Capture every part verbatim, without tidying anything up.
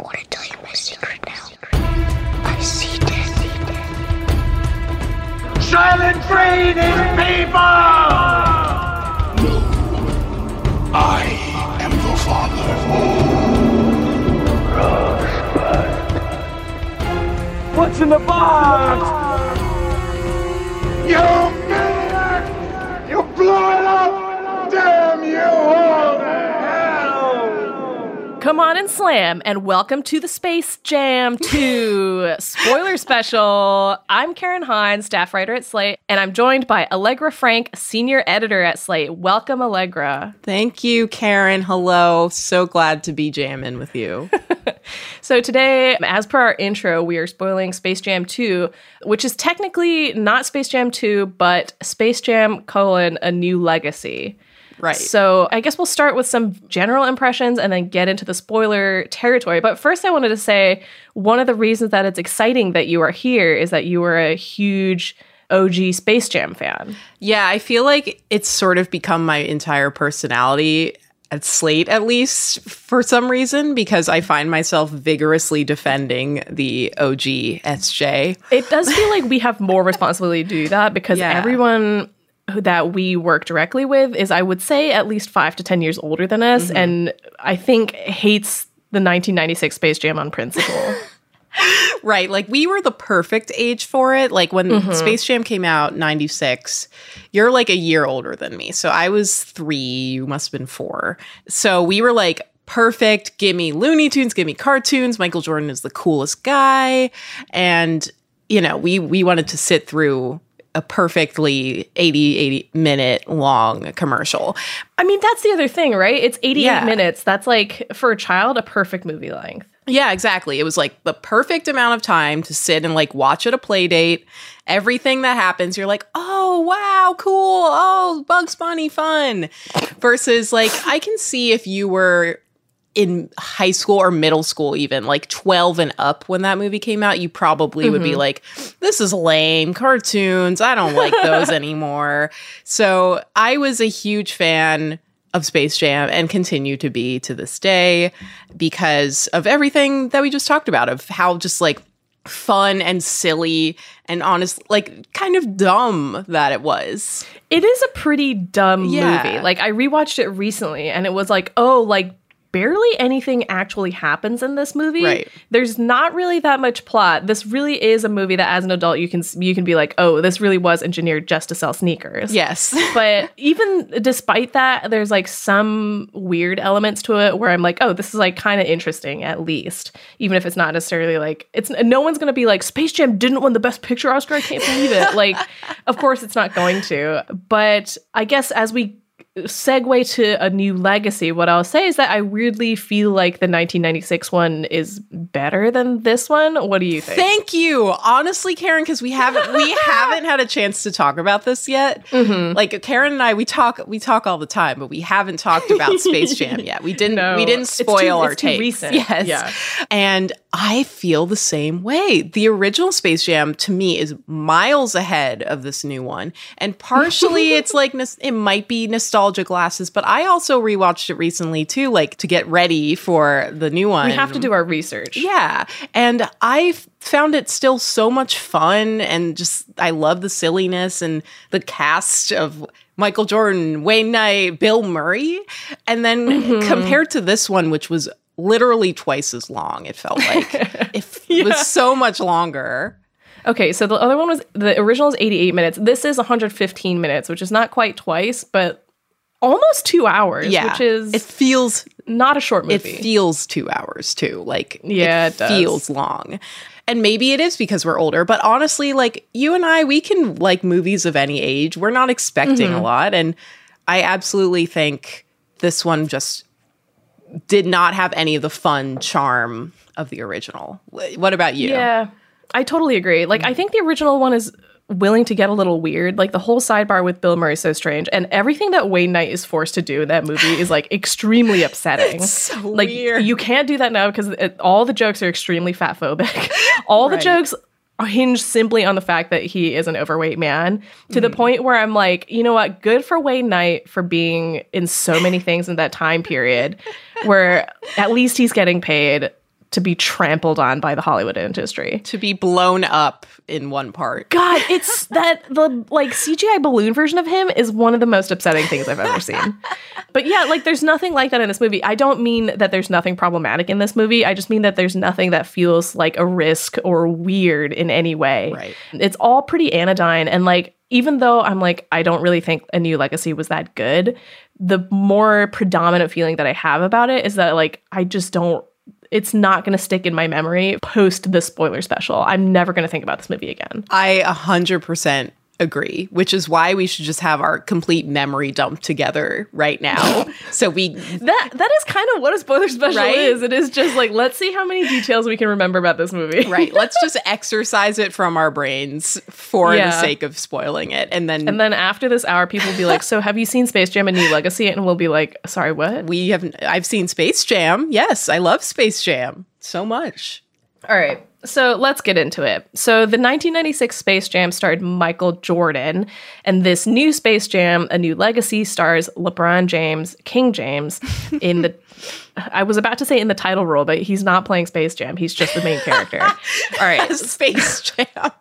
I want to tell you my secret now. I see death. Silent Green is people! No. I am the father. Rosebud. What's in the box? You maniac! You blew it up! Damn you all to hell! Come on and slam, and welcome to the Space Jam two spoiler special. I'm Karen Hines, staff writer at Slate, and I'm joined by Allegra Frank, senior editor at Slate. Welcome, Allegra. Thank you, Karen. Hello. So glad to be jamming with you. So today, as per our intro, we are spoiling Space Jam two, which is technically not Space Jam two, but Space Jam colon A New Legacy. Right. So I guess we'll start with some general impressions and then get into the spoiler territory. But first, I wanted to say one of the reasons that it's exciting that you are here is that you are a huge O G Space Jam fan. Yeah, I feel like it's sort of become my entire personality at Slate, at least, for some reason, because I find myself vigorously defending the O G S J. It does feel like we have more responsibility to do that, because yeah. everyone that we work directly with is, I would say, at least five to ten years older than us, mm-hmm. and I think hates the nineteen ninety-six Space Jam on principle. Right, like we were the perfect age for it. Like when mm-hmm. Space Jam came out, ninety-six, you're like a year older than me. So I was three, you must have been four. So we were like, perfect, give me Looney Tunes, give me cartoons. Michael Jordan is the coolest guy. And, you know, we, we wanted to sit through a perfectly eighty, eighty minute long commercial. I mean, that's the other thing, right? It's eighty-eight yeah. minutes. That's like, for a child, a perfect movie length. Yeah, exactly. It was like the perfect amount of time to sit and like watch at a play date. Everything that happens, you're like, oh, wow, cool. Oh, Bugs Bunny fun. Versus like, I can see if you were in high school or middle school even, like twelve and up when that movie came out, you probably mm-hmm. would be like, this is lame, cartoons, I don't like those anymore. So I was a huge fan of Space Jam and continue to be to this day because of everything that we just talked about, of how just like fun and silly and honest, like kind of dumb that it was. It is a pretty dumb yeah. movie. Like I rewatched it recently and it was like, oh, like barely anything actually happens in this movie. Right. There's not really that much plot. This really is a movie that as an adult you can you can be like, oh, this really was engineered just to sell sneakers. Yes. But even despite that, there's like some weird elements to it where I'm like, oh, this is like kind of interesting at least. Even if it's not necessarily like, it's no one's going to be like, Space Jam didn't win the Best Picture Oscar, I can't believe it. Like, of course it's not going to. But I guess as we segue to A New Legacy, what I'll say is that I weirdly feel like the nineteen ninety-six one is better than this one. What do you think? Thank you, honestly, Karen, because we haven't we haven't had a chance to talk about this yet. Mm-hmm. Like Karen and I, we talk we talk all the time, but we haven't talked about Space Jam yet. We didn't no, we didn't spoil it's too, our it's takes. Too recent. Yes, yeah. And I feel the same way. The original Space Jam to me is miles ahead of this new one, and partially it's like it might be nostalgic. Nostalgia glasses, but I also rewatched it recently too, like to get ready for the new one. We have to do our research. Yeah. And I found it still so much fun, and just I love the silliness and the cast of Michael Jordan, Wayne Knight, Bill Murray. And then mm-hmm. compared to this one, which was literally twice as long, it felt like it yeah. was so much longer. Okay, so the other one was the original is eighty-eight minutes. This is one hundred fifteen minutes, which is not quite twice, but almost two hours, yeah. which is... It feels... Not a short movie. It feels two hours, too. Like, yeah, it, it feels long. And maybe it is because we're older, but honestly, like, you and I, we can like movies of any age. We're not expecting mm-hmm. a lot, and I absolutely think this one just did not have any of the fun charm of the original. What about you? Yeah, I totally agree. Like, I think the original one is willing to get a little weird. Like the whole sidebar with Bill Murray is so strange, and everything that Wayne Knight is forced to do in that movie is like extremely upsetting. It's so like weird. You can't do that now because all the jokes are extremely fatphobic. All right. the jokes hinge simply on the fact that he is an overweight man, to mm. the point where I'm like, you know what, good for Wayne Knight for being in so many things in that time period where at least he's getting paid to be trampled on by the Hollywood industry. To be blown up in one part. God, it's that the like C G I balloon version of him is one of the most upsetting things I've ever seen. But yeah, like there's nothing like that in this movie. I don't mean that there's nothing problematic in this movie. I just mean that there's nothing that feels like a risk or weird in any way. Right. It's all pretty anodyne. And like, even though I'm like, I don't really think A New Legacy was that good, the more predominant feeling that I have about it is that like, I just don't, it's not going to stick in my memory post the spoiler special. I'm never going to think about this movie again. I one hundred percent agree, which is why we should just have our complete memory dump together right now. So we... that that is kind of what a spoiler special right? is. It is just like, let's see how many details we can remember about this movie. Right. Let's just exercise it from our brains for yeah. the sake of spoiling it. And then... and then after this hour, people will be like, so have you seen Space Jam: A New Legacy? And we'll be like, sorry, what? We have... I've seen Space Jam. Yes, I love Space Jam so much. All right. So let's get into it. So the nineteen ninety-six Space Jam starred Michael Jordan, and this new Space Jam, A New Legacy, stars LeBron James, King James, in the... I was about to say in the title role, but he's not playing Space Jam. He's just the main character. All right. Space Jam.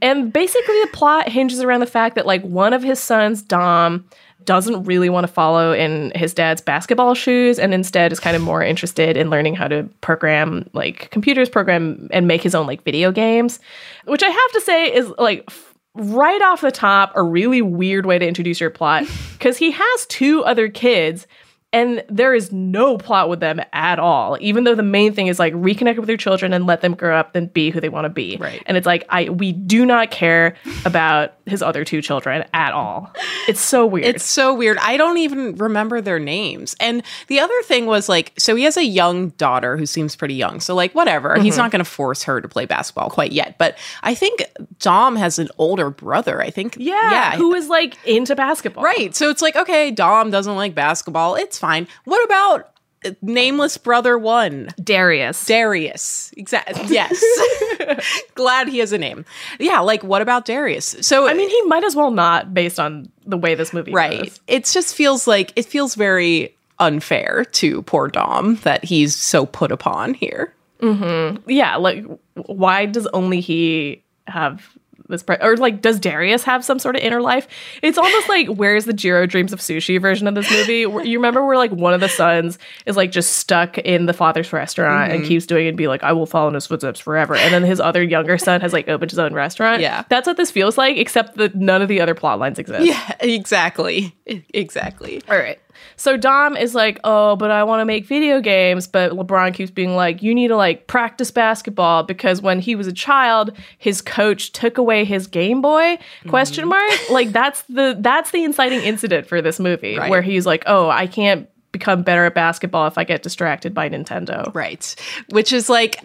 And basically the plot hinges around the fact that, like, one of his sons, Dom, doesn't really want to follow in his dad's basketball shoes and instead is kind of more interested in learning how to program, like, computers, program and make his own, like, video games, which I have to say is, like, f- right off the top, a really weird way to introduce your plot, because he has two other kids and there is no plot with them at all, even though the main thing is, like, reconnect with your children and let them grow up and be who they want to be. Right. And it's like, I we do not care about his other two children at all. It's so weird. It's so weird. I don't even remember their names. And the other thing was, like, so he has a young daughter who seems pretty young. So, like, whatever. Mm-hmm. He's not going to force her to play basketball quite yet. But I think Dom has an older brother, I think. Yeah, yeah. Who is, like, into basketball. Right. So it's like, okay, Dom doesn't like basketball. It's fine. What about nameless brother one? Darius. Darius. Exactly. Yes. Glad he has a name. Yeah, like, what about Darius? So I mean, he might as well not, based on the way this movie right. goes. It just feels like, it feels very unfair to poor Dom that he's so put upon here. Mm-hmm. Yeah, like, why does only he have... this pre- or like does Darius have some sort of inner life? It's almost like, where's the Jiro Dreams of Sushi version of this movie? You remember where, like, one of the sons is, like, just stuck in the father's restaurant mm-hmm. and keeps doing it and be like, I will follow in his footsteps forever, and then his other younger son has, like, opened his own restaurant. Yeah, that's what this feels like, except that none of the other plot lines exist. Yeah, exactly. Exactly. All right. So Dom is like, oh, but I want to make video games. But LeBron keeps being like, you need to, like, practice basketball, because when he was a child, his coach took away his Game Boy, question mark. Mm. Like, that's the that's the inciting incident for this movie, right. where he's like, oh, I can't become better at basketball if I get distracted by Nintendo. Right. Which is, like,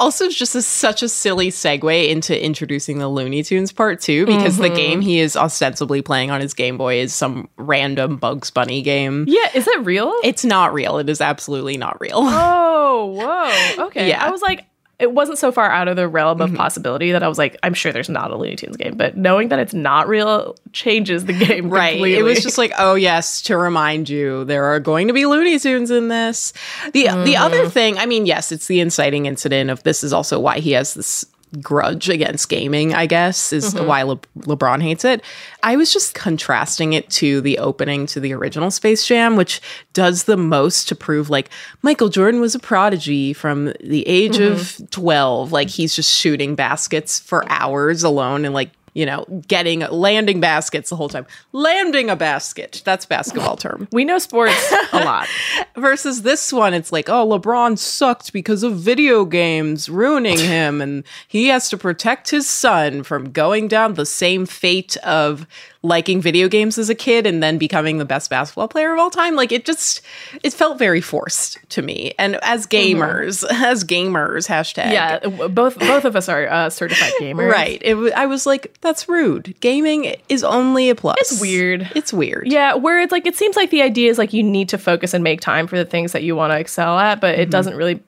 also just a, such a silly segue into introducing the Looney Tunes part two, because mm-hmm. the game he is ostensibly playing on his Game Boy is some random Bugs Bunny game. Yeah, is it real? It's not real. It is absolutely not real. Oh, whoa. Okay. Yeah. I was like, it wasn't so far out of the realm of mm-hmm. possibility that I was like, I'm sure there's not a Looney Tunes game, but knowing that it's not real changes the game right. completely. It was just like, oh yes, to remind you, there are going to be Looney Tunes in this. The mm-hmm. the other thing, I mean, yes, it's the inciting incident of this is also why he has this grudge against gaming, I guess, is mm-hmm. why Le- LeBron hates it. I was just contrasting it to the opening to the original Space Jam, which does the most to prove, like, Michael Jordan was a prodigy from the age mm-hmm. of twelve. Like, he's just shooting baskets for hours alone and, like, you know, getting, landing baskets the whole time. Landing a basket. That's basketball term. We know sports a lot. Versus this one, it's like, oh, LeBron sucked because of video games ruining him, and he has to protect his son from going down the same fate of liking video games as a kid and then becoming the best basketball player of all time. Like, it just, it felt very forced to me. And as gamers, mm-hmm. as gamers, hashtag. Yeah, both both of us are uh, certified gamers. Right. It w- I was like, that's rude. Gaming is only a plus. It's weird. It's weird. Yeah, where it's like, it seems like the idea is, like, you need to focus and make time for the things that you want to excel at, but mm-hmm. it doesn't really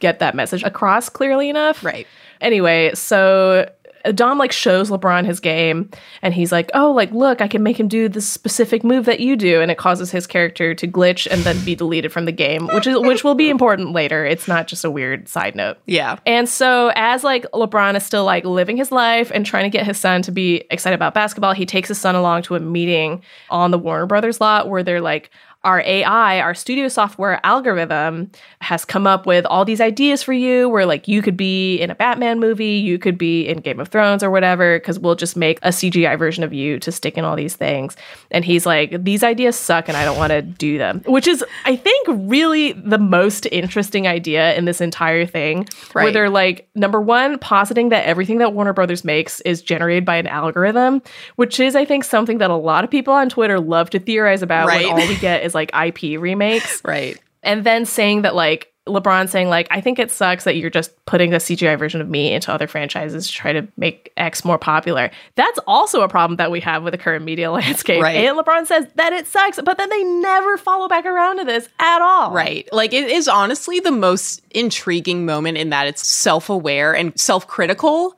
get that message across clearly enough. Right. Anyway, so Dom like shows LeBron his game, and he's like, oh, like, look, I can make him do this specific move that you do, and it causes his character to glitch and then be deleted from the game, which is which will be important later. It's not just a weird side note. Yeah. And so as like LeBron is still like living his life and trying to get his son to be excited about basketball, he takes his son along to a meeting on the Warner Brothers lot where they're like, our A I, our studio software algorithm has come up with all these ideas for you where like you could be in a Batman movie, you could be in Game of Thrones or whatever, because we'll just make a C G I version of you to stick in all these things. And he's like, these ideas suck and I don't want to do them, which is, I think, really the most interesting idea in this entire thing, right? Where they're like, number one, positing that everything that Warner Brothers makes is generated by an algorithm, which is, I think, something that a lot of people on Twitter love to theorize about, right? When all we get is like I P remakes. Right. And then saying that like LeBron saying like, I think it sucks that you're just putting a C G I version of me into other franchises to try to make X more popular. That's also a problem that we have with the current media landscape. Right. And LeBron says that it sucks, but then they never follow back around to this at all. Right. Like, it is honestly the most intriguing moment in that it's self-aware and self-critical.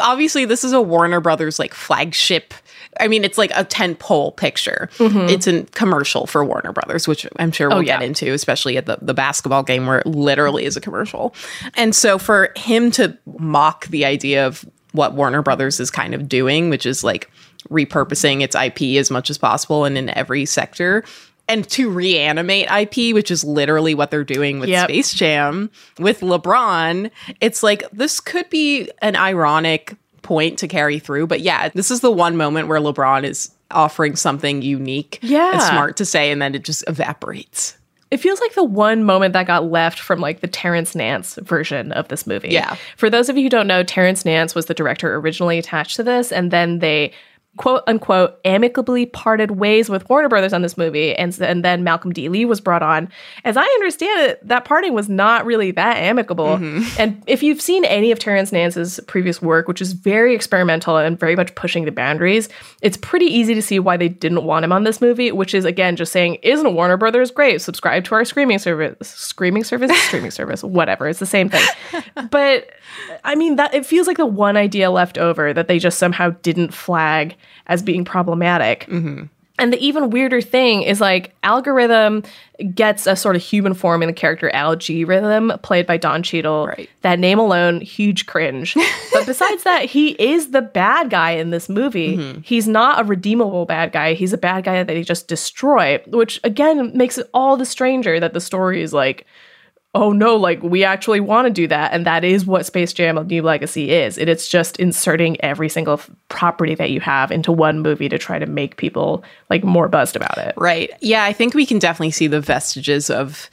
Obviously, this is a Warner Brothers like flagship. I mean, it's like a tentpole picture. Mm-hmm. It's a commercial for Warner Brothers, which I'm sure we'll oh, yeah. get into, especially at the, the basketball game where it literally is a commercial. And so for him to mock the idea of what Warner Brothers is kind of doing, which is like repurposing its I P as much as possible and in every sector, and to reanimate I P, which is literally what they're doing with yep. Space Jam, with LeBron, it's like this could be an ironic point to carry through. But yeah, this is the one moment where LeBron is offering something unique yeah. and smart to say, and then it just evaporates. It feels like the one moment that got left from like the Terrence Nance version of this movie. Yeah. For those of you who don't know, Terrence Nance was the director originally attached to this, and then they quote unquote amicably parted ways with Warner Brothers on this movie, and, and then Malcolm D. Lee was brought on. As I understand it, that parting was not really that amicable. Mm-hmm. And if you've seen any of Terrence Nance's previous work, which is very experimental and very much pushing the boundaries, it's pretty easy to see why they didn't want him on this movie, which is again just saying, isn't Warner Brothers great? Subscribe to our streaming service. Screaming service? Streaming service. Whatever. It's the same thing. But I mean, that it feels like the one idea left over that they just somehow didn't flag as being problematic. Mm-hmm. And the even weirder thing is like algorithm gets a sort of human form in the character Al G. Rhythm, played by Don Cheadle. Right. That name alone, huge cringe. But besides that, he is the bad guy in this movie. Mm-hmm. He's not a redeemable bad guy. He's a bad guy that they just destroy, which again makes it all the stranger that the story is like, oh no, like we actually want to do that. And that is what Space Jam: A New Legacy is. It, it's just inserting every single f- property that you have into one movie to try to make people like more buzzed about it. Right. Yeah, I think we can definitely see the vestiges of,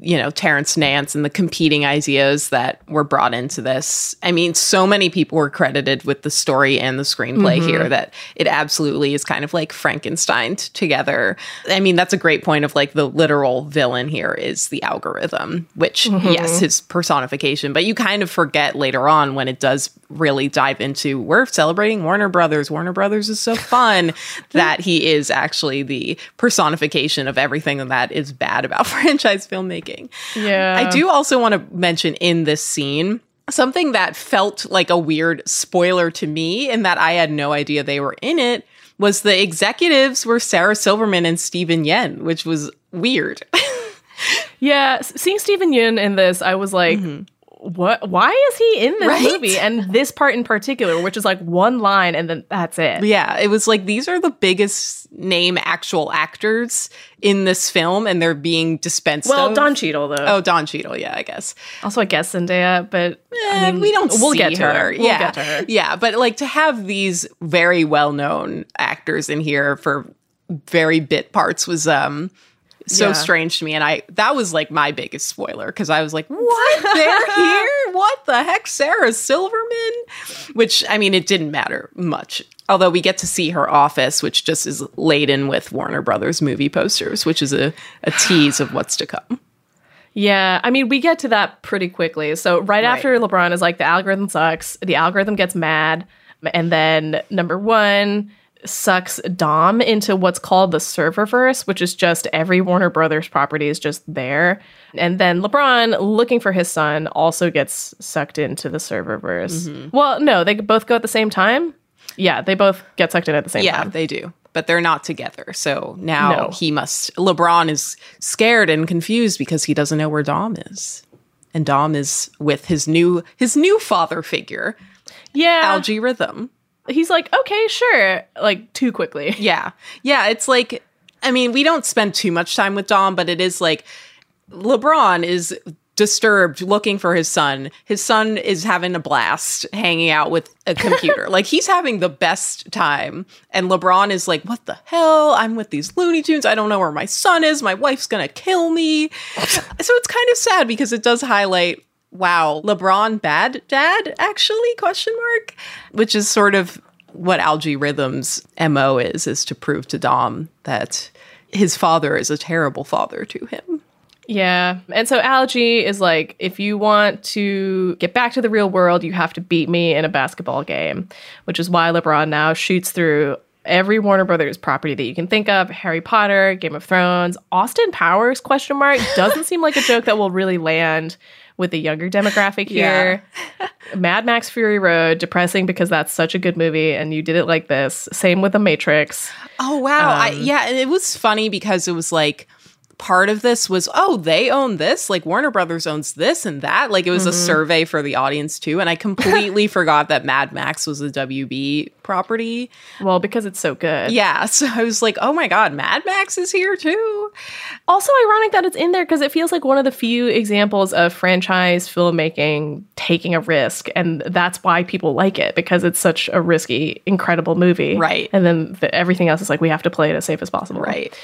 you know, Terrence Nance and the competing ideas that were brought into this. I mean, so many people were credited with the story and the screenplay mm-hmm. here that it absolutely is kind of like Frankensteined together. I mean, that's a great point of like the literal villain here is the algorithm, which mm-hmm. yes, his personification, but you kind of forget later on when it does really dive into we're celebrating Warner Brothers. Warner Brothers is so fun that he is actually the personification of everything that is bad about franchise filmmaking. Yeah. I do also want to mention in this scene something that felt like a weird spoiler to me and that I had no idea they were in it was the executives were Sarah Silverman and Steven Yeun, which was weird. Yeah. Seeing Steven Yeun in this, I was like, mm-hmm. what? Why is he in this right? movie? And this part in particular, which is like one line and then that's it. Yeah, it was like these are the biggest name actual actors in this film and they're being dispensed well, of. Don Cheadle, though. Oh, Don Cheadle, yeah, I guess. Also, I guess Zendaya, but eh, I mean, we don't we'll see get to her. her. We'll yeah. get to her. Yeah, but like to have these very well-known actors in here for very bit parts was... um. so yeah. strange to me, and I that was like my biggest spoiler because I was like, what? They're here? What the heck? Sarah Silverman? Which, I mean, it didn't matter much, although we get to see her office, which just is laden with Warner Brothers movie posters, which is a, a tease of what's to come. Yeah, I mean, we get to that pretty quickly. So right, right after LeBron is like, the algorithm sucks, the algorithm gets mad, and then number one, sucks Dom into what's called the serververse, which is just every Warner Brothers property is just there. And then LeBron, looking for his son, also gets sucked into the serververse. Mm-hmm. Well, no, they both go at the same time. Yeah, they both get sucked in at the same yeah, time. Yeah, they do. But they're not together. So now no. he must... LeBron is scared and confused because he doesn't know where Dom is. And Dom is with his new his new father figure, yeah, Al G. Rhythm. He's like, okay, sure, like too quickly. Yeah, yeah. It's like, I mean, we don't spend too much time with Dom, but it is like LeBron is disturbed, looking for his son. His son is having a blast hanging out with a computer. Like he's having the best time. And LeBron is like, what the hell? I'm with these Looney Tunes. I don't know where my son is. My wife's going to kill me. So it's kind of sad because it does highlight, wow, LeBron bad dad, actually, question mark, which is sort of what Al G. Rhythm's M O is, is to prove to Dom that his father is a terrible father to him. Yeah. And so Al G is like, if you want to get back to the real world, you have to beat me in a basketball game, which is why LeBron now shoots through every Warner Brothers property that you can think of. Harry Potter, Game of Thrones, Austin Powers, question mark, doesn't seem like a joke that will really land with the younger demographic here. Yeah. Mad Max Fury Road, depressing because that's such a good movie and you did it like this. Same with The Matrix. Oh, wow. Um, I, yeah. And it was funny because it was like, part of this was, oh, they own this, like Warner Brothers owns this and that. Like it was mm-hmm. a survey for the audience too. And I completely forgot that Mad Max was a W B property. Well, because it's so good. Yeah. So I was like, oh my God, Mad Max is here too. Also ironic that it's in there because it feels like one of the few examples of franchise filmmaking taking a risk. And that's why people like it, because it's such a risky, incredible movie. Right. And then the, everything else is like, we have to play it as safe as possible. Right.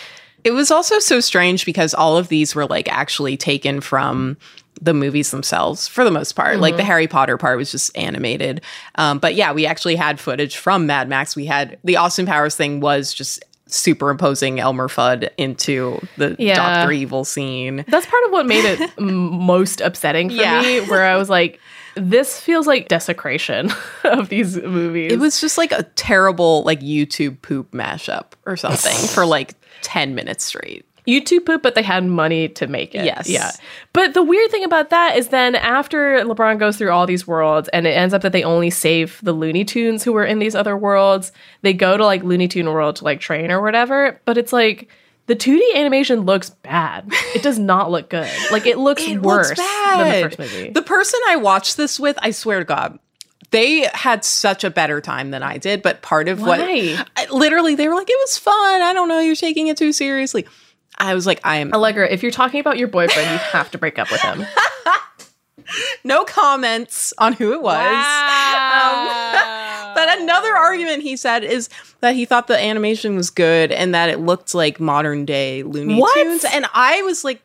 It was also so strange because all of these were like actually taken from the movies themselves for the most part. Mm-hmm. Like the Harry Potter part was just animated. Um, but yeah, we actually had footage from Mad Max. We had the Austin Powers thing was just superimposing Elmer Fudd into the yeah. Doctor Evil scene. That's part of what made it m- most upsetting for yeah. me, where I was like, this feels like desecration of these movies. It was just like a terrible like YouTube poop mashup or something for like ten minutes straight. YouTube poop, but they had money to make it. Yes. Yeah. But the weird thing about that is then after LeBron goes through all these worlds and it ends up that they only save the Looney Tunes who were in these other worlds, they go to like Looney Tune World to like train or whatever. But it's like the two D animation looks bad. It does not look good. Like it looks it worse looks than the first movie. The person I watched this with, I swear to God, they had such a better time than I did. But part of Why? what I, literally they were like, it was fun. I don't know. You're taking it too seriously. I was like, I am... Allegra, if you're talking about your boyfriend, you have to break up with him. No comments on who it was. Wow. Um, but another argument he said is that he thought the animation was good and that it looked like modern day Looney what? Tunes. And I was like,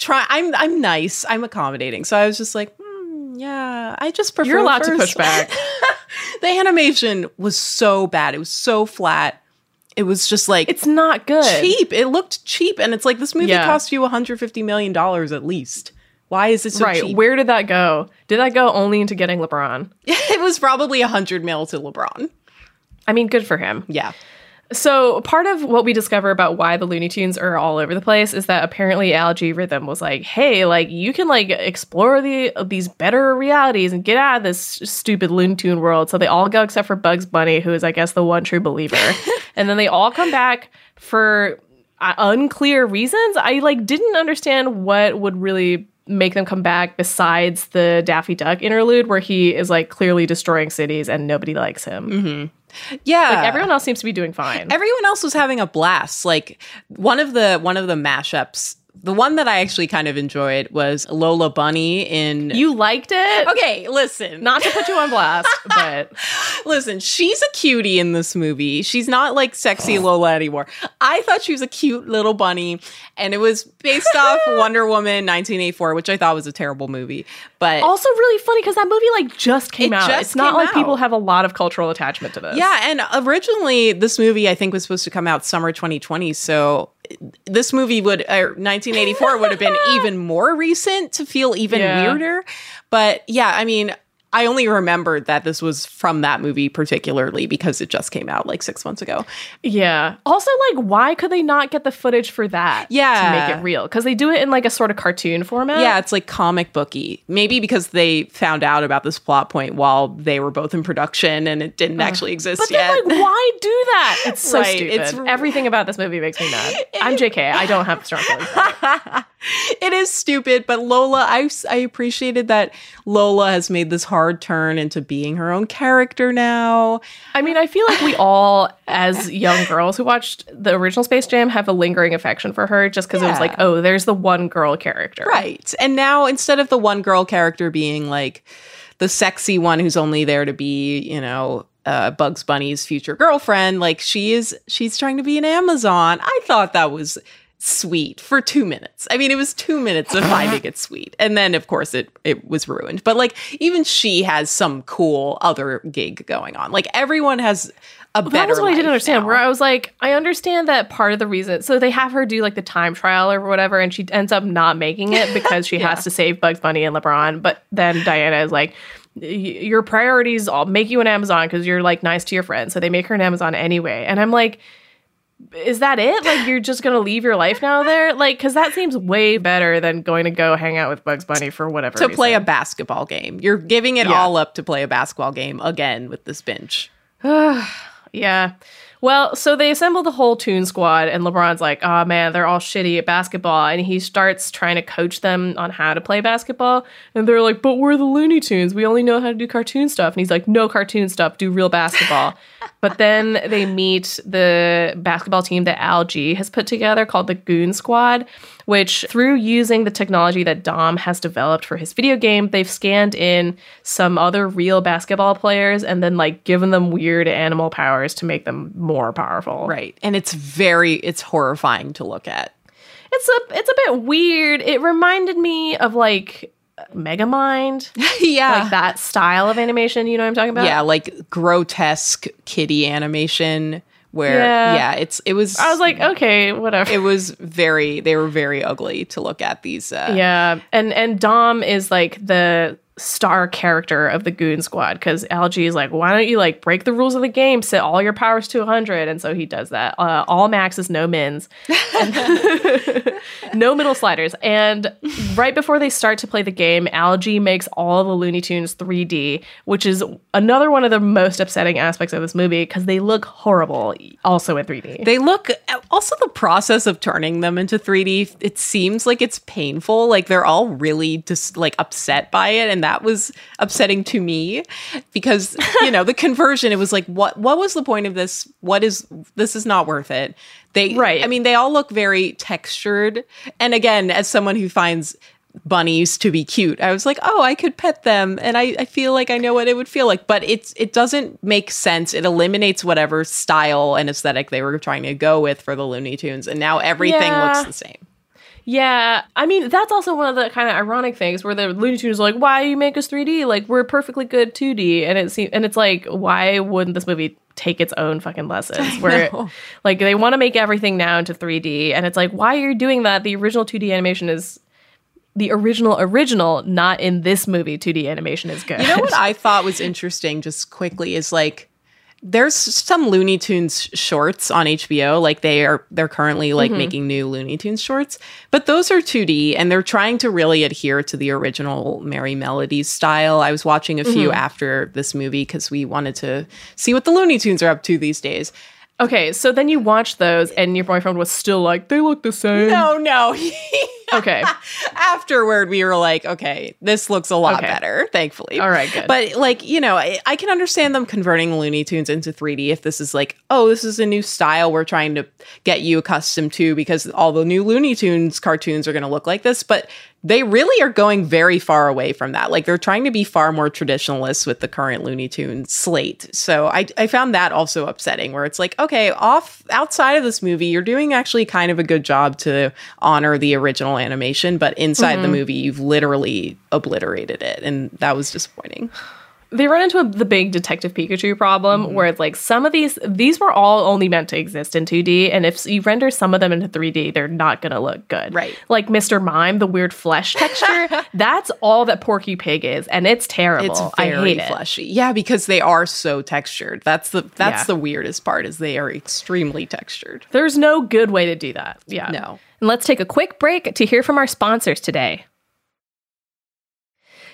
try. I'm I'm nice. I'm accommodating. So I was just like, mm, yeah, I just prefer... You're allowed first. to push back. The animation was so bad. It was so flat. It was just like... It's not good. Cheap. It looked cheap. And it's like, this movie yeah. cost you one hundred fifty million dollars at least. Why is it so right. cheap? Where did that go? Did that go only into getting LeBron? It was probably one hundred mil to LeBron. I mean, good for him. Yeah. So part of what we discover about why the Looney Tunes are all over the place is that apparently Al G. Rhythm was like, hey, like you can like explore the these better realities and get out of this stupid Looney Tune world. So they all go except for Bugs Bunny, who is, I guess, the one true believer. And then they all come back for uh, unclear reasons. I like didn't understand what would really make them come back besides the Daffy Duck interlude where he is like clearly destroying cities and nobody likes him. Mm-hmm. Yeah, like everyone else seems to be doing fine. Everyone else was having a blast. Like one of the one of the mashups, the one that I actually kind of enjoyed was Lola Bunny in... You liked it? Okay, listen. Not to put you on blast, but... Listen, she's a cutie in this movie. She's not like sexy Lola anymore. I thought she was a cute little bunny, and it was based off Wonder Woman nineteen eighty-four, which I thought was a terrible movie. But also really funny because that movie like just came it out. Just it's not like out. people have a lot of cultural attachment to this. Yeah, and originally this movie I think was supposed to come out summer twenty twenty, so... This movie would, uh, nineteen eighty-four would have been even more recent to feel even yeah. weirder. But yeah, I mean, I only remembered that this was from that movie particularly because it just came out like six months ago. Yeah. Also, like, why could they not get the footage for that? Yeah. To make it real? Because they do it in like a sort of cartoon format. Yeah, it's like comic booky. Maybe because they found out about this plot point while they were both in production and it didn't uh, actually exist but yet. But then, like, why do that? It's so right. stupid. It's... Everything about this movie makes me mad. I'm J K. I don't have strong feelings about it. It is stupid, but Lola, I, I appreciated that Lola has made this hard turn into being her own character now. I mean, I feel like we all, as young girls who watched the original Space Jam, have a lingering affection for her just because yeah. it was like, oh, there's the one girl character. Right. And now instead of the one girl character being like the sexy one who's only there to be, you know, Uh, Bugs Bunny's future girlfriend, like she is, she's trying to be an Amazon. I thought that was sweet for two minutes. I mean, it was two minutes of finding it sweet, and then of course it it was ruined. But like, even she has some cool other gig going on. Like everyone has a well, better. That was what I didn't understand. Now. Where I was like, I understand that part of the reason. So they have her do like the time trial or whatever, and she ends up not making it because she yeah. has to save Bugs Bunny and LeBron. But then Diana is like, your priorities all make you an Amazon because you're like nice to your friends. So they make her an Amazon anyway. And I'm like, is that it? Like, you're just going to leave your life now there? Like, because that seems way better than going to go hang out with Bugs Bunny for whatever To reason. Play a basketball game. You're giving it yeah. all up to play a basketball game again with this binge. yeah. Well, so they assemble the whole Toon Squad, and LeBron's like, oh, man, they're all shitty at basketball. And he starts trying to coach them on how to play basketball. And they're like, but we're the Looney Tunes. We only know how to do cartoon stuff. And he's like, no cartoon stuff. Do real basketball. But then they meet the basketball team that Al G has put together called the Goon Squad, which through using the technology that Dom has developed for his video game, they've scanned in some other real basketball players and then like given them weird animal powers to make them more powerful. Right. And it's very, it's horrifying to look at. It's a, it's a bit weird. It reminded me of like Megamind. yeah. Like that style of animation, you know what I'm talking about? Yeah, like grotesque kitty animation. Where yeah. yeah, it's it was. I was like, okay, whatever. It was very. They were very ugly to look at. These. Uh, yeah, and and Dom is like the star character of the Goon Squad because Al G is like, why don't you like break the rules of the game, set all your powers to one hundred, and so he does that. Uh, all maxes, no mins, no middle sliders. And right before they start to play the game, Al G makes all the Looney Tunes three D, which is another one of the most upsetting aspects of this movie because they look horrible also in three D. They look, also the process of turning them into three D, it seems like it's painful. Like they're all really just like upset by it, and that That was upsetting to me because, you know, the conversion, it was like, what what was the point of this? What is, this is not worth it. They, right. I mean, they all look very textured. And again, as someone who finds bunnies to be cute, I was like, oh, I could pet them. And I, I feel like I know what it would feel like. But it's it doesn't make sense. It eliminates whatever style and aesthetic they were trying to go with for the Looney Tunes. And now everything yeah. looks the same. Yeah, I mean, that's also one of the kind of ironic things where the Looney Tunes are like, why you make us three D? Like, we're perfectly good two D. And it seems, and it's like, why wouldn't this movie take its own fucking lessons? Where, it, like, they want to make everything now into three D. And it's like, why are you doing that? The original two D animation is... The original original, not in this movie, two D animation is good. You know what I thought was interesting, just quickly, is like, there's some Looney Tunes shorts on H B O. Like they are, they're currently like mm-hmm. making new Looney Tunes shorts, but those are two D and they're trying to really adhere to the original Merrie Melodies style. I was watching a few mm-hmm. after this movie because we wanted to see what the Looney Tunes are up to these days. Okay, so then you watched those and your boyfriend was still like, they look the same. No, no. Okay. Afterward, we were like, okay, this looks a lot okay. better, thankfully. All right, good. But like, you know, I, I can understand them converting Looney Tunes into three D if this is like, oh, this is a new style we're trying to get you accustomed to because all the new Looney Tunes cartoons are going to look like this. But they really are going very far away from that. Like, they're trying to be far more traditionalists with the current Looney Tunes slate. So I, I found that also upsetting, where it's like, okay, off outside of this movie, you're doing actually kind of a good job to honor the original animation, but inside mm-hmm. the movie, you've literally obliterated it. And that was disappointing. they run into a, the big Detective Pikachu problem, mm-hmm. where it's like some of these, these were all only meant to exist in two D, and if you render some of them into three D, they're not going to look good. Right. Like Mister Mime, the weird flesh texture, that's all that Porky Pig is, and it's terrible. It's very I hate fleshy. It. Yeah, because they are so textured. That's the that's yeah. the weirdest part, is they are extremely textured. There's no good way to do that. Yeah. No. And let's take a quick break to hear from our sponsors today.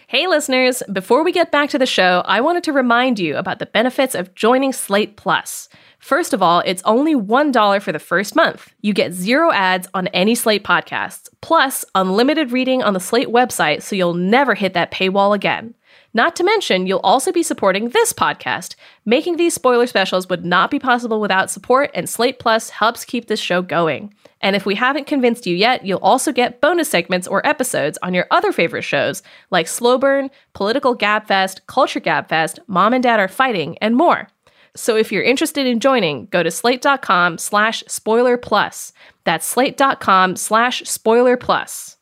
Hey listeners, before we get back to the show, I wanted to remind you about the benefits of joining Slate Plus. First of all, it's only one dollar for the first month. You get zero ads on any Slate podcasts, plus unlimited reading on the Slate website, so you'll never hit that paywall again. Not to mention, you'll also be supporting this podcast. Making these spoiler specials would not be possible without support, and Slate Plus helps keep this show going. And if we haven't convinced you yet, you'll also get bonus segments or episodes on your other favorite shows like Slow Burn, Political Gabfest, Culture Gabfest, Mom and Dad Are Fighting, and more. So if you're interested in joining, go to slate.com slash spoiler plus. That's slate.com slash spoiler plus.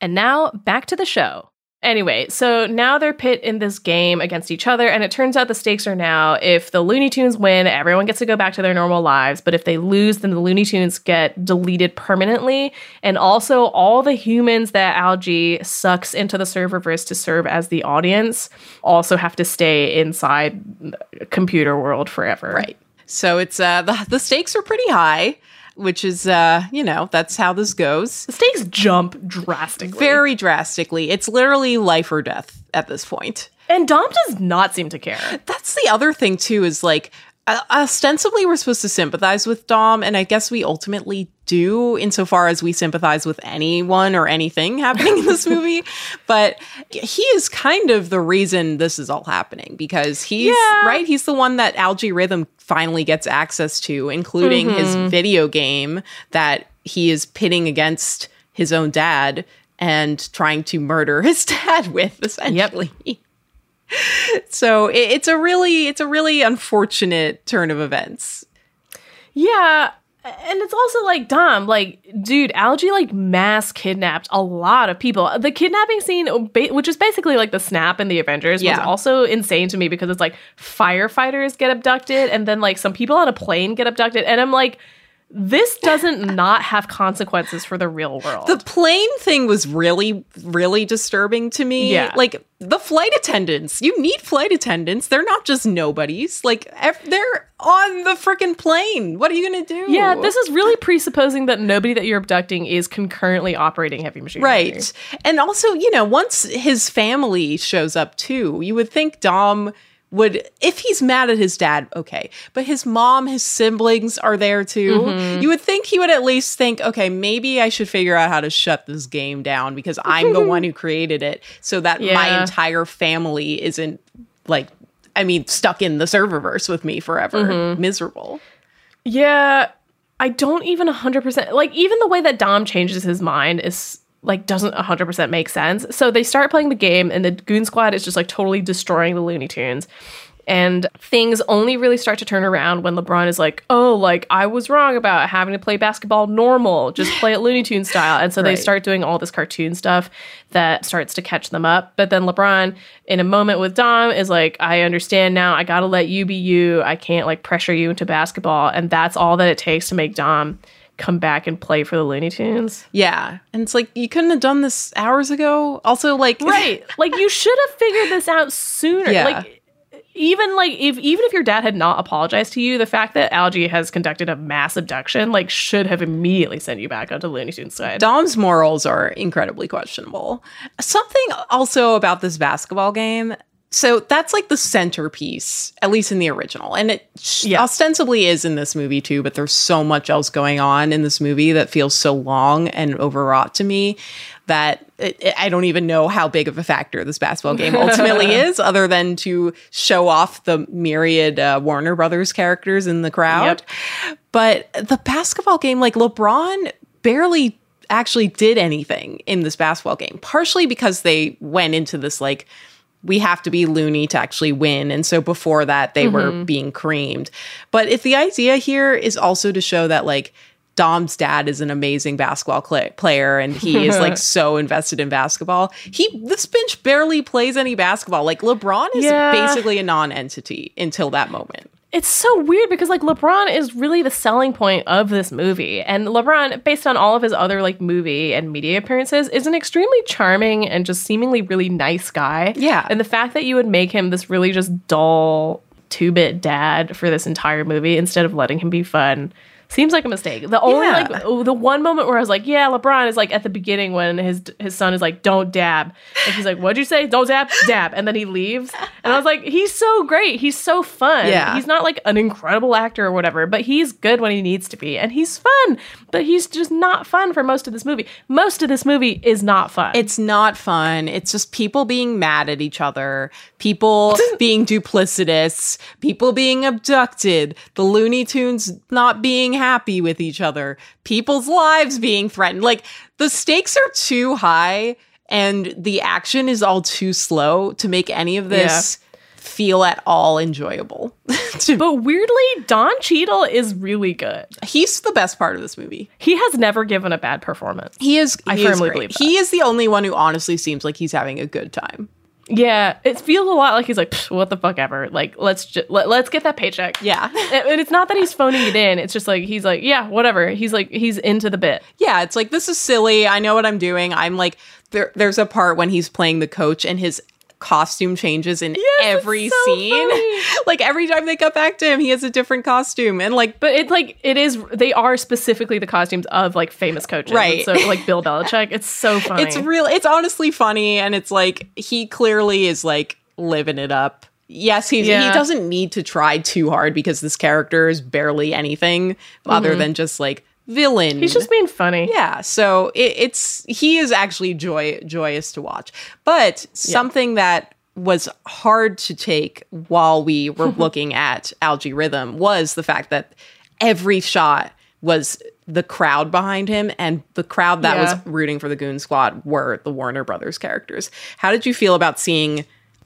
And now back to the show. Anyway, so now they're pit in this game against each other, and it turns out the stakes are now if the Looney Tunes win, everyone gets to go back to their normal lives, but if they lose, then the Looney Tunes get deleted permanently, and also all the humans that Al G sucks into the serververse to serve as the audience also have to stay inside computer world forever. Right. So it's uh, the, the stakes are pretty high. Which is, uh, you know, that's how this goes. The stakes jump drastically. Very drastically. It's literally life or death at this point. And Dom does not seem to care. That's the other thing, too, is like, uh, ostensibly we're supposed to sympathize with Dom, and I guess we ultimately do insofar as we sympathize with anyone or anything happening in this movie. But he is kind of the reason this is all happening, because he's, yeah. right, he's the one that Al G. Rhythm finally gets access to, including mm-hmm. his video game that he is pitting against his own dad and trying to murder his dad with, essentially. Yep. So it, it's a really it's a really unfortunate turn of events. Yeah. And it's also like, Dom, like, dude, Al G, like, mass kidnapped a lot of people. The kidnapping scene, which is basically like the Snap in the Avengers, yeah. was also insane to me, because it's like firefighters get abducted, and then like some people on a plane get abducted. And I'm like, this doesn't not have consequences for the real world. The plane thing was really, really disturbing to me. Yeah. Like, the flight attendants, you need flight attendants. They're not just nobodies. Like, ev- they're on the freaking plane. What are you going to do? Yeah, this is really presupposing that nobody that you're abducting is concurrently operating heavy machinery. Right. And also, you know, once his family shows up, too, you would think Dom would, if he's mad at his dad, okay, but his mom, his siblings are there, too. Mm-hmm. You would think he would at least think, okay, maybe I should figure out how to shut this game down, because I'm the one who created it, so that yeah. my entire family isn't, like, I mean, stuck in the serververse with me forever. Mm-hmm. Miserable. Yeah, I don't even one hundred percent, like, even the way that Dom changes his mind is, like, doesn't one hundred percent make sense. So they start playing the game, and the Goon Squad is just, like, totally destroying the Looney Tunes. And things only really start to turn around when LeBron is like, oh, like, I was wrong about having to play basketball normal. Just play it Looney Tunes style. And so right. they start doing all this cartoon stuff that starts to catch them up. But then LeBron, in a moment with Dom, is like, I understand now. I gotta let you be you. I can't, like, pressure you into basketball. And that's all that it takes to make Dom come back and play for the Looney Tunes. Yeah. And it's like, you couldn't have done this hours ago. Also, like, right. like, you should have figured this out sooner. Yeah. Like, even like if even if your dad had not apologized to you, the fact that Al G has conducted a mass abduction, like, should have immediately sent you back onto Looney Tunes side. Dom's morals are incredibly questionable. Something also about this basketball game. So that's, like, the centerpiece, at least in the original. And it sh- yeah. ostensibly is in this movie, too, but there's so much else going on in this movie that feels so long and overwrought to me that it, it, I don't even know how big of a factor this basketball game ultimately is, other than to show off the myriad uh, Warner Brothers characters in the crowd. Yep. But the basketball game, like, LeBron barely actually did anything in this basketball game, partially because they went into this, like, we have to be Looney to actually win. And so before that, they mm-hmm. were being creamed. But if the idea here is also to show that, like, Dom's dad is an amazing basketball cl- player, and he is like so invested in basketball. He this bench barely plays any basketball. Like LeBron is yeah. basically a non-entity until that moment. It's so weird because like LeBron is really the selling point of this movie, and LeBron, based on all of his other like movie and media appearances, is an extremely charming and just seemingly really nice guy. Yeah, and the fact that you would make him this really just dull two-bit dad for this entire movie instead of letting him be fun seems like a mistake. The only yeah. like the one moment where I was like, yeah, LeBron is like at the beginning when his his son is like, don't dab, and he's like, what'd you say? Don't dab, dab, and then he leaves, and I was like, he's so great, he's so fun. Yeah, he's not like an incredible actor or whatever, but he's good when he needs to be, and he's fun, but he's just not fun for most of this movie. Most of this movie is not fun. It's not fun. It's just people being mad at each other, people being duplicitous, people being abducted, the Looney Tunes not being happy with each other, people's lives being threatened. Like, the stakes are too high and the action is all too slow to make any of this yeah. feel at all enjoyable. But weirdly, Don Cheadle is really good. He's the best part of this movie. He has never given a bad performance. He is he I firmly is believe that. He is the only one who honestly seems like he's having a good time. Yeah, it feels a lot like he's like, what the fuck ever. Like, let's ju- let, let's get that paycheck. Yeah. And it's not that he's phoning it in. It's just like, he's like, yeah, whatever. He's like, he's into the bit. Yeah, it's like, this is silly. I know what I'm doing. I'm like, there, there's a part when he's playing the coach and his costume changes in yes, every so scene. Funny. Like, every time they cut back to him, he has a different costume. And like, but it's like, it is, they are specifically the costumes of like famous coaches. Right. So like Bill Belichick. It's so funny. It's real. It's honestly funny. And it's like, he clearly is like living it up. Yes, he's, yeah. he doesn't need to try too hard because this character is barely anything mm-hmm. other than just like villain. He's just being funny. Yeah, so it, it's he is actually joy joyous to watch. But something yeah. that was hard to take while we were looking at Al G. Rhythm was the fact that every shot was the crowd behind him, and the crowd that yeah. was rooting for the Goon Squad were the Warner Brothers characters. How did you feel about seeing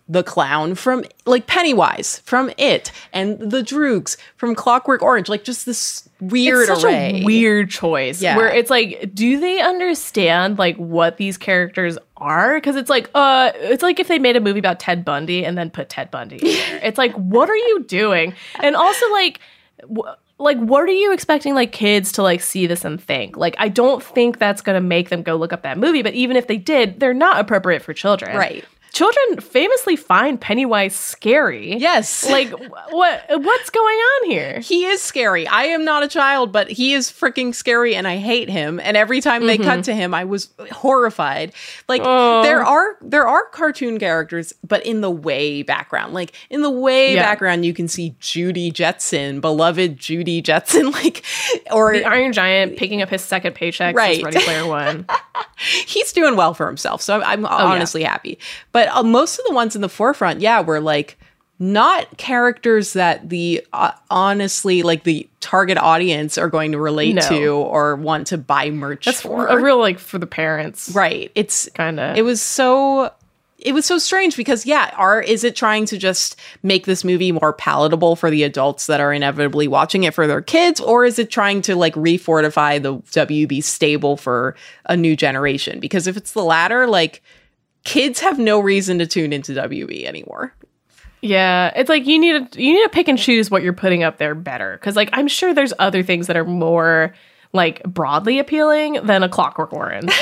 the clown from, like, Pennywise from It, and the Droogs from Clockwork Orange, like, just this weird it's such array. A weird choice. Yeah. Where it's like, do they understand, like, what these characters are? Because it's like, uh, it's like if they made a movie about Ted Bundy and then put Ted Bundy in there. It's like, what are you doing? And also, like... W- Like, what are you expecting, like, kids to, like, see this and think? Like, I don't think that's going to make them go look up that movie. But even if they did, they're not appropriate for children. Right. Children famously find Pennywise scary. Yes. Like, what what's going on here? He is scary. I am not a child, but he is freaking scary, and I hate him. And every time they mm-hmm. cut to him, I was horrified. Like, oh. there are there are cartoon characters, but in the way background. Like, in the way yeah. background, you can see Judy Jetson, beloved Judy Jetson. Like, or the Iron Giant picking up his second paycheck right. since Ready Player One. He's doing well for himself, so I'm, I'm oh, honestly yeah. happy. But But uh, most of the ones in the forefront, yeah, were like not characters that the uh, honestly, like the target audience are going to relate no. to or want to buy merch That's for. A real like for the parents, right? It's kind of. It was so. It was so strange because yeah, are is it trying to just make this movie more palatable for the adults that are inevitably watching it for their kids, or is it trying to like refortify the W B stable for a new generation? Because if it's the latter, like. Kids have no reason to tune into W B anymore. Yeah, it's like you need to you need to pick and choose what you're putting up there better, because like I'm sure there's other things that are more like broadly appealing than A Clockwork Orange.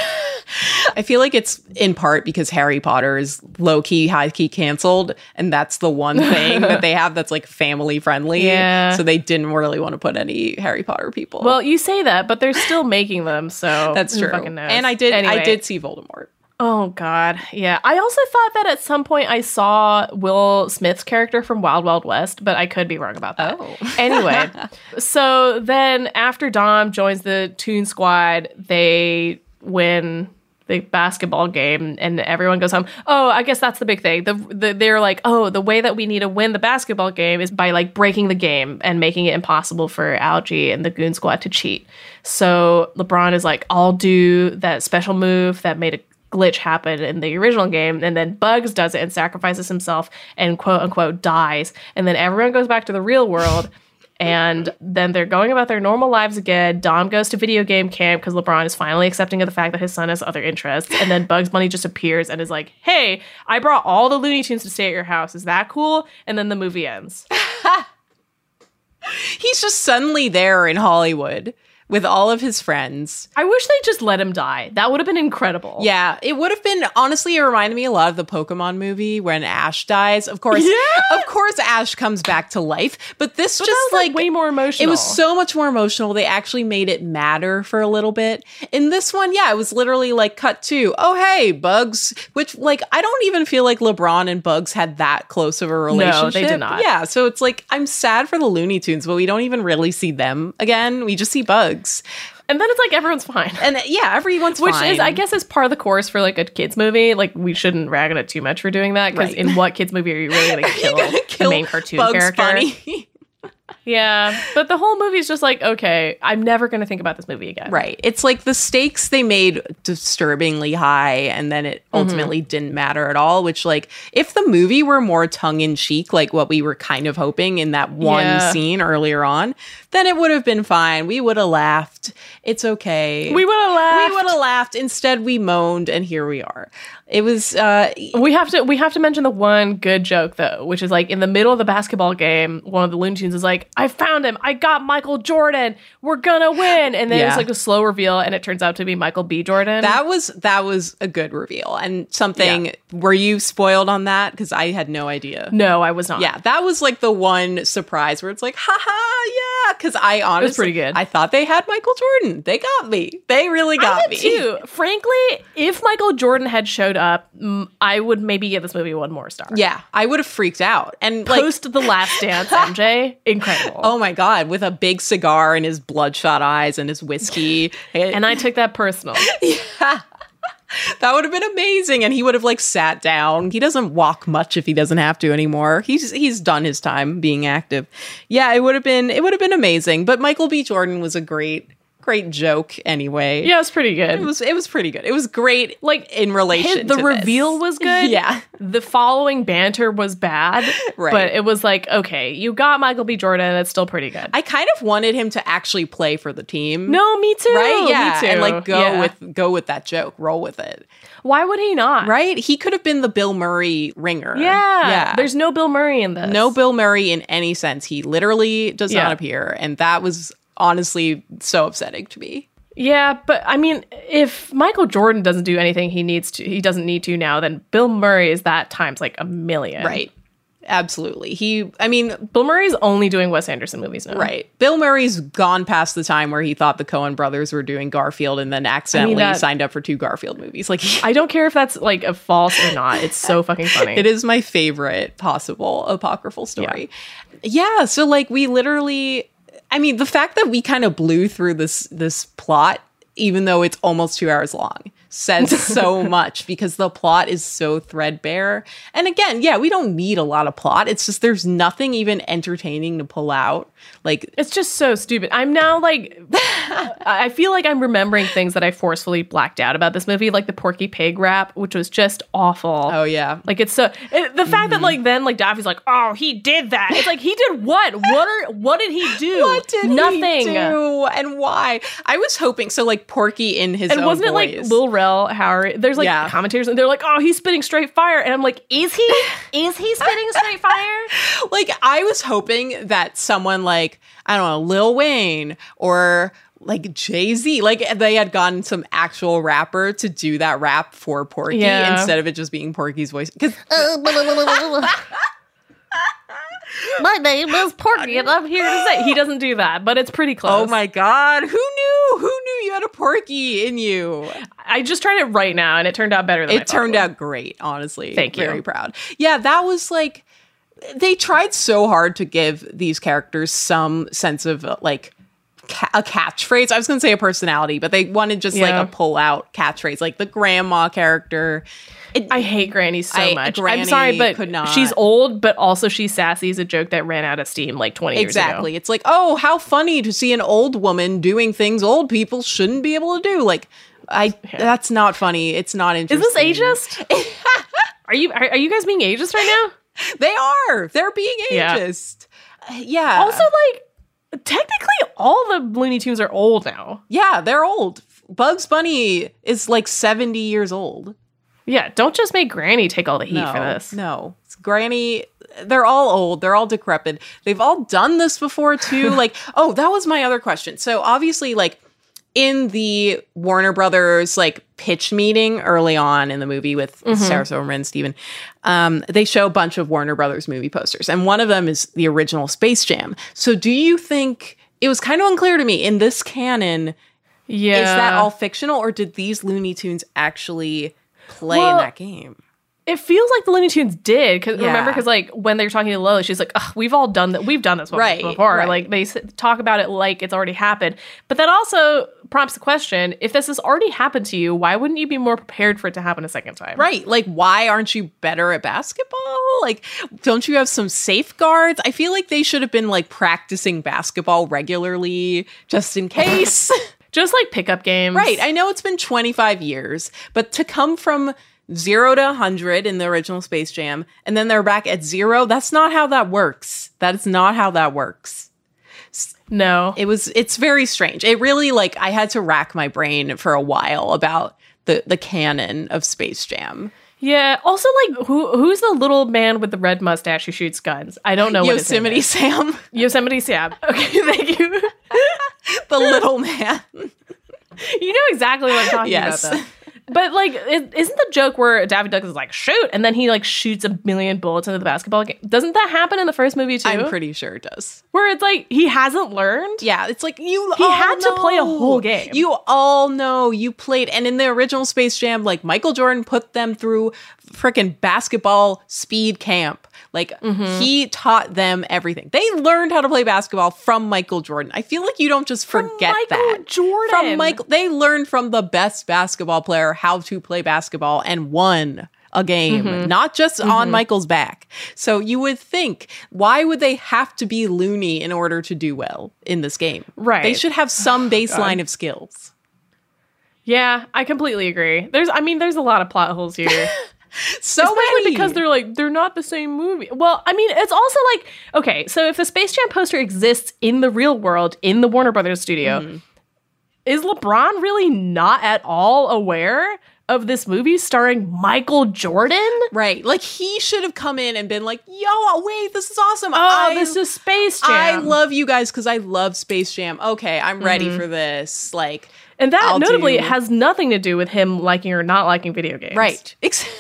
I feel like it's in part because Harry Potter is low key, high key canceled, and that's the one thing that they have that's like family friendly. Yeah. So they didn't really want to put any Harry Potter people. Well, you say that, but they're still making them, so that's true. Who fucking knows? And I did anyway. I did see Voldemort. Oh, God. Yeah. I also thought that at some point I saw Will Smith's character from Wild Wild West, but I could be wrong about that. Oh. Anyway, so then after Dom joins the Toon Squad, they win the basketball game and everyone goes home. Oh, I guess that's the big thing. The, the They're like, oh, the way that we need to win the basketball game is by like breaking the game and making it impossible for Al G and the Goon Squad to cheat. So LeBron is like, I'll do that special move that made a glitch happened in the original game, and then Bugs does it and sacrifices himself and quote unquote dies, and then everyone goes back to the real world And then they're going about their normal lives again. Dom goes to video game camp because LeBron is finally accepting of the fact that his son has other interests. And then Bugs Bunny just appears and is like, hey, I brought all the Looney Tunes to stay at your house. Is that cool? And then the movie ends. He's just suddenly there in Hollywood with all of his friends. I wish they just let him die. That would have been incredible. Yeah, it would have been, honestly, it reminded me a lot of the Pokemon movie when Ash dies. Of course, yeah! of course Ash comes back to life, but this but just that was, like, like way more emotional. It was so much more emotional. They actually made it matter for a little bit. In this one, yeah, it was literally like cut to, oh, hey, Bugs, which, like, I don't even feel like LeBron and Bugs had that close of a relationship. No, they did not. Yeah, so it's like, I'm sad for the Looney Tunes, but we don't even really see them again. We just see Bugs. And then it's like everyone's fine. And yeah, everyone's Which fine. Which is, I guess, is part of the course for like a kids movie. Like, we shouldn't rag on it too much for doing that. Because right. in what kids movie are you really going to kill, kill the main cartoon Bugs character? Bunny. Yeah. But the whole movie is just like, okay, I'm never going to think about this movie again. Right. It's like the stakes they made disturbingly high. And then it ultimately mm-hmm. didn't matter at all. Which, like, if the movie were more tongue in cheek, like what we were kind of hoping in that one yeah. scene earlier on, then it would have been fine. We would have laughed. It's okay. We would have laughed. We would have laughed. Instead, we moaned, and here we are. It was. Uh, we have to. We have to mention the one good joke though, which is like in the middle of the basketball game, one of the Looney Tunes is like, "I found him. I got Michael Jordan. We're gonna win." And then yeah. it's like a slow reveal, and it turns out to be Michael B. Jordan. That was that was a good reveal, and something. Yeah. Were you spoiled on that? Because I had no idea. No, I was not. Yeah, that was like the one surprise where it's like, "Ha ha, yeah." Because I honestly, it was pretty good. I thought they had Michael Jordan. They got me. They really got I did me too. Frankly, if Michael Jordan had showed up, I would maybe give this movie one more star. Yeah, I would have freaked out. And post like, The Last Dance, M J, incredible. Oh my God, with a big cigar and his bloodshot eyes and his whiskey. And I took that personal. Yeah. That would have been amazing. And he would have like sat down. He doesn't walk much if he doesn't have to anymore. He's he's done his time being active. Yeah, it would have been it would have been amazing. But Michael B. Jordan was a great Great joke, anyway. Yeah, it was pretty good. It was it was pretty good. It was great, like in relation. His, the to reveal this. was good. Yeah, the following banter was bad, right. but it was like, okay, you got Michael B. Jordan. It's still pretty good. I kind of wanted him to actually play for the team. No, me too. Right? Yeah, me too. And like go yeah. with go with that joke, roll with it. Why would he not? Right? He could have been the Bill Murray ringer. Yeah. yeah. There's no Bill Murray in this. No Bill Murray in any sense. He literally does yeah. not appear, and that was. Honestly, so upsetting to me. Yeah, but I mean, if Michael Jordan doesn't do anything he needs to, he doesn't need to now, then Bill Murray is that times like a million. Right. Absolutely. He, I mean, Bill Murray's only doing Wes Anderson movies now. Right. Bill Murray's gone past the time where he thought the Coen brothers were doing Garfield and then accidentally I mean that, signed up for two Garfield movies. Like, I don't care if that's like a false or not. It's so fucking funny. It is my favorite possible apocryphal story. Yeah. yeah so like we literally... I mean, the fact that we kind of blew through this this plot, even though it's almost two hours long, says so much because the plot is so threadbare. And again, yeah, we don't need a lot of plot. It's just there's nothing even entertaining to pull out. Like, it's just so stupid. I'm now like, I feel like I'm remembering things that I forcefully blacked out about this movie, like the Porky Pig rap, which was just awful. Oh yeah, like it's so it, the fact mm-hmm. that like then like Daffy's like, oh, he did that. It's like he did what? What are what did he do? What did Nothing. He do? And why? I was hoping so. Like Porky in his and own wasn't it voice. Like Lil Rel Howery? There's like yeah. commentators and they're like, oh, he's spitting straight fire, and I'm like, is he? Is he spitting straight fire? Like I was hoping that someone. Like, I don't know, Lil Wayne or like Jay-Z, like they had gotten some actual rapper to do that rap for Porky yeah. instead of it just being Porky's voice. Because my name is Porky and I'm here to say he doesn't do that, but it's pretty close. Oh my God. Who knew? Who knew you had a Porky in you? I just tried it right now and it turned out better than it I turned out great, honestly. Thank you. Very proud. Yeah, that was like they tried so hard to give these characters some sense of like ca- a catchphrase. I was going to say a personality, but they wanted just yeah. like a pull out catchphrase, like the grandma character. It, I hate Granny so I, much. Granny I'm sorry, but could not. She's old, but also she's sassy is a joke that ran out of steam like twenty exactly. years ago. Exactly. It's like, oh, how funny to see an old woman doing things old people shouldn't be able to do. Like, I yeah. that's not funny. It's not interesting. Is this ageist? are you are, are you guys being ageist right now? They are. They're being ageist. Yeah. yeah. Also, like, Technically, all the Looney Tunes are old now. Yeah, they're old. Bugs Bunny is like seventy years old. Yeah, don't just make Granny take all the heat no, for this. No, it's Granny, they're all old. They're all decrepit. They've all done this before, too. Like, oh, that was my other question. So obviously, like, in the Warner Brothers, like, pitch meeting early on in the movie with mm-hmm. Sarah Silverman and Steven, um, they show a bunch of Warner Brothers movie posters. And one of them is the original Space Jam. So do you think, it was kind of unclear to me, in this canon, yeah. is that all fictional? Or did these Looney Tunes actually play well, in that game? It feels like the Looney Tunes did, because yeah. remember, because like when they're talking to Lola, she's like, ugh, we've all done that, we've done this one right, before right. Like they talk about it like it's already happened, but that also prompts the question, if this has already happened to you, why wouldn't you be more prepared for it to happen a second time? Right, like why aren't you better at basketball? Like, don't you have some safeguards? I feel like they should have been like practicing basketball regularly just in case. Just like pickup games. Right. I know it's been twenty-five years, but to come from zero to one hundred in the original Space Jam, and then they're back at zero, that's not how that works. That is not how that works. No. It was, it's very strange. It really, like, I had to rack my brain for a while about the, the canon of Space Jam. Yeah. Also, like, who who's the little man with the red mustache who shoots guns? I don't know what his name is. Yosemite Sam. Yosemite Sam. Okay, thank you. The little man. You know exactly what I'm talking yes. about, though. But, like, it, isn't the joke where Daffy Duck is like, shoot, and then he, like, shoots a million bullets into the basketball game? Doesn't that happen in the first movie, too? I'm pretty sure it does. Where it's like, he hasn't learned? Yeah, it's like, you He all had know. to play a whole game. You all know you played. And in the original Space Jam, like, Michael Jordan put them through frickin' basketball speed camp. Like, mm-hmm. he taught them everything. They learned how to play basketball from Michael Jordan. I feel like you don't just forget from that. Michael Jordan. From Michael. They learned from the best basketball player how to play basketball and won a game, mm-hmm. not just mm-hmm. on Michael's back. So you would think, why would they have to be loony in order to do well in this game? Right. They should have some baseline God. of skills. Yeah, I completely agree. There's, I mean, there's a lot of plot holes here. So Especially many. Because they're like, they're not the same movie. Well, I mean, it's also like, okay, so if the Space Jam poster exists in the real world, in the Warner Brothers studio, mm. is LeBron really not at all aware of this movie starring Michael Jordan? Right. Like, he should have come in and been like, yo, wait, this is awesome. Oh, I, this is Space Jam. I love you guys because I love Space Jam. Okay, I'm ready mm-hmm. for this. Like, And that, I'll notably, do. has nothing to do with him liking or not liking video games. Right. Exactly.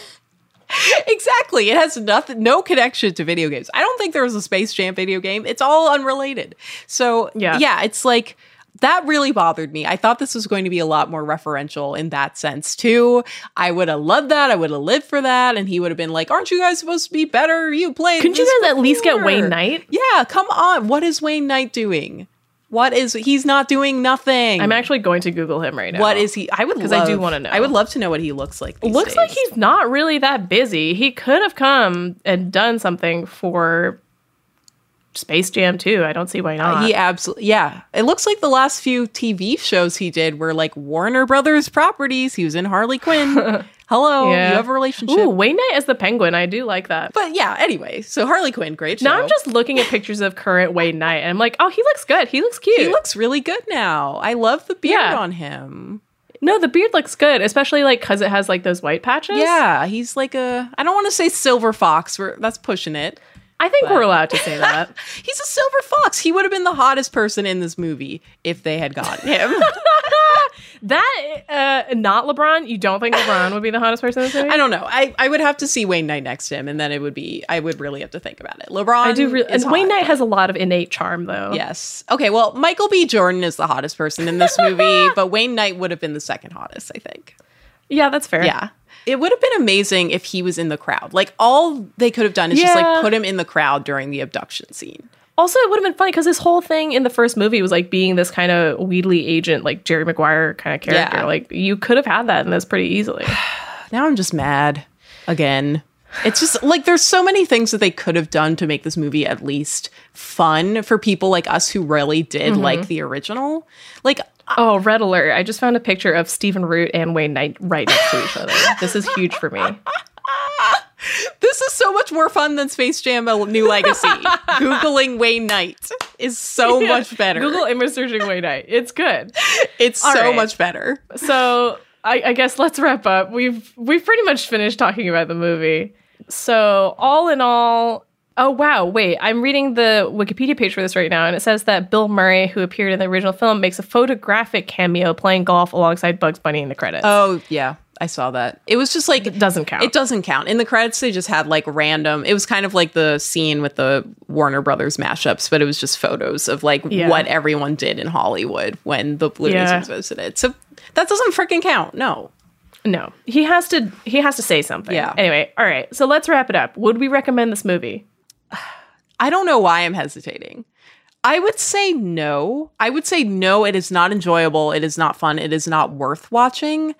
Exactly. It has nothing, no connection to video games. I don't think there was a Space Jam video game. It's all unrelated. So yeah, yeah it's like, that really bothered me. I thought this was going to be a lot more referential in that sense, too. I would have loved that. I would have lived for that. And he would have been like, aren't you guys supposed to be better? You played. Couldn't you guys before. at least get Wayne Knight? Yeah, come on. What is Wayne Knight doing? What is, he's not doing nothing. I'm actually going to Google him right now. What is he? I would because I do want to know. I would love to know what he looks like. These looks days. Like he's not really that busy. He could have come and done something for Space Jam too. I don't see why not. Uh, he absolutely, yeah. It looks like the last few T V shows he did were like Warner Brothers properties. He was in Harley Quinn. Hello, yeah. You have a relationship. Ooh, Wayne Knight as the Penguin. I do like that. But yeah, anyway, so Harley Quinn, great show. Now I'm just looking at pictures of current Wayne Knight, and I'm like, oh, he looks good. He looks cute. He looks really good now. I love the beard yeah. on him. No, the beard looks good, especially like because it has like those white patches. Yeah, he's like a, I don't want to say silver fox. We're, that's pushing it. I think but. we're allowed to say that. He's a silver fox. He would have been the hottest person in this movie if they had gotten him. That, uh, not LeBron? You don't think LeBron would be the hottest person in this movie? I don't know. I, I would have to see Wayne Knight next to him, and then it would be, I would really have to think about it. LeBron I do re- is hot, Wayne Knight has a lot of innate charm, though. Yes. Okay, well, Michael B. Jordan is the hottest person in this movie, but Wayne Knight would have been the second hottest, I think. Yeah, that's fair. Yeah. It would have been amazing if he was in the crowd. Like, all they could have done is yeah. just, like, put him in the crowd during the abduction scene. Also, it would have been funny because this whole thing in the first movie was, like, being this kind of Wheatley agent, like, Jerry Maguire kind of character. Yeah. Like, you could have had that in this pretty easily. Now I'm just mad again. It's just, like, there's so many things that they could have done to make this movie at least fun for people like us who really did mm-hmm. like the original. Like... Oh, red alert. I just found a picture of Stephen Root and Wayne Knight right next to each other. This is huge for me. This is so much more fun than Space Jam: A New Legacy. Googling Wayne Knight. is so yeah. much better. Google image searching Wayne Knight. It's good. It's All so right. much better. So I, I guess let's wrap up. We've we've pretty much finished talking about the movie. So all in all, oh, wow. Wait, I'm reading the Wikipedia page for this right now, and it says that Bill Murray, who appeared in the original film, makes a photographic cameo playing golf alongside Bugs Bunny in the credits. Oh, yeah. I saw that. It was just like... It doesn't count. It doesn't count. In the credits, they just had like random... It was kind of like the scene with the Warner Brothers mashups, but it was just photos of like yeah. what everyone did in Hollywood when the Looney Tunes yeah. visited. So that doesn't freaking count. No. No. He has to. He has to say something. Yeah. Anyway, all right. So let's wrap it up. Would we recommend this movie? I don't know why I'm hesitating. I would say no. I would say no, it is not enjoyable. It is not fun. It is not worth watching.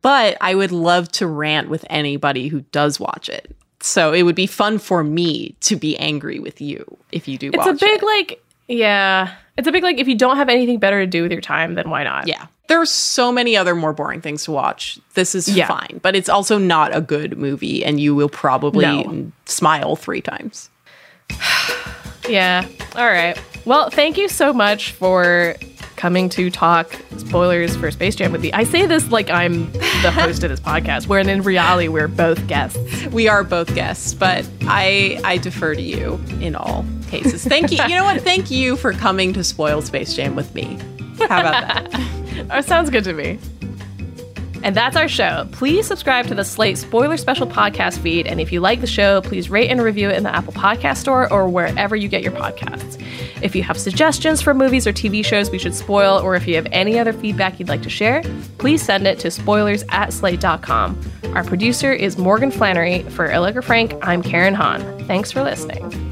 But I would love to rant with anybody who does watch it. So it would be fun for me to be angry with you if you do watch it. It's a big, like, yeah. It's a big, like, if you don't have anything better to do with your time, then why not? Yeah. There are so many other more boring things to watch. This is yeah. fine. But it's also not a good movie, and you will probably no. smile three times. Yeah. All right. Well, thank you so much for coming to talk spoilers for Space Jam with me. I say this like I'm the host of this podcast, wherein in reality we're both guests. We are both guests, but I I defer to you in all cases. Thank you. You know what? Thank you for coming to spoil Space Jam with me. How about that? Oh, sounds good to me. And that's our show. Please subscribe to the Slate Spoiler Special podcast feed. And if you like the show, please rate and review it in the Apple Podcast Store or wherever you get your podcasts. If you have suggestions for movies or T V shows we should spoil, or if you have any other feedback you'd like to share, please send it to spoilers at slate dot com. Our producer is Morgan Flannery. For Allegra Frank, I'm Karen Hahn. Thanks for listening.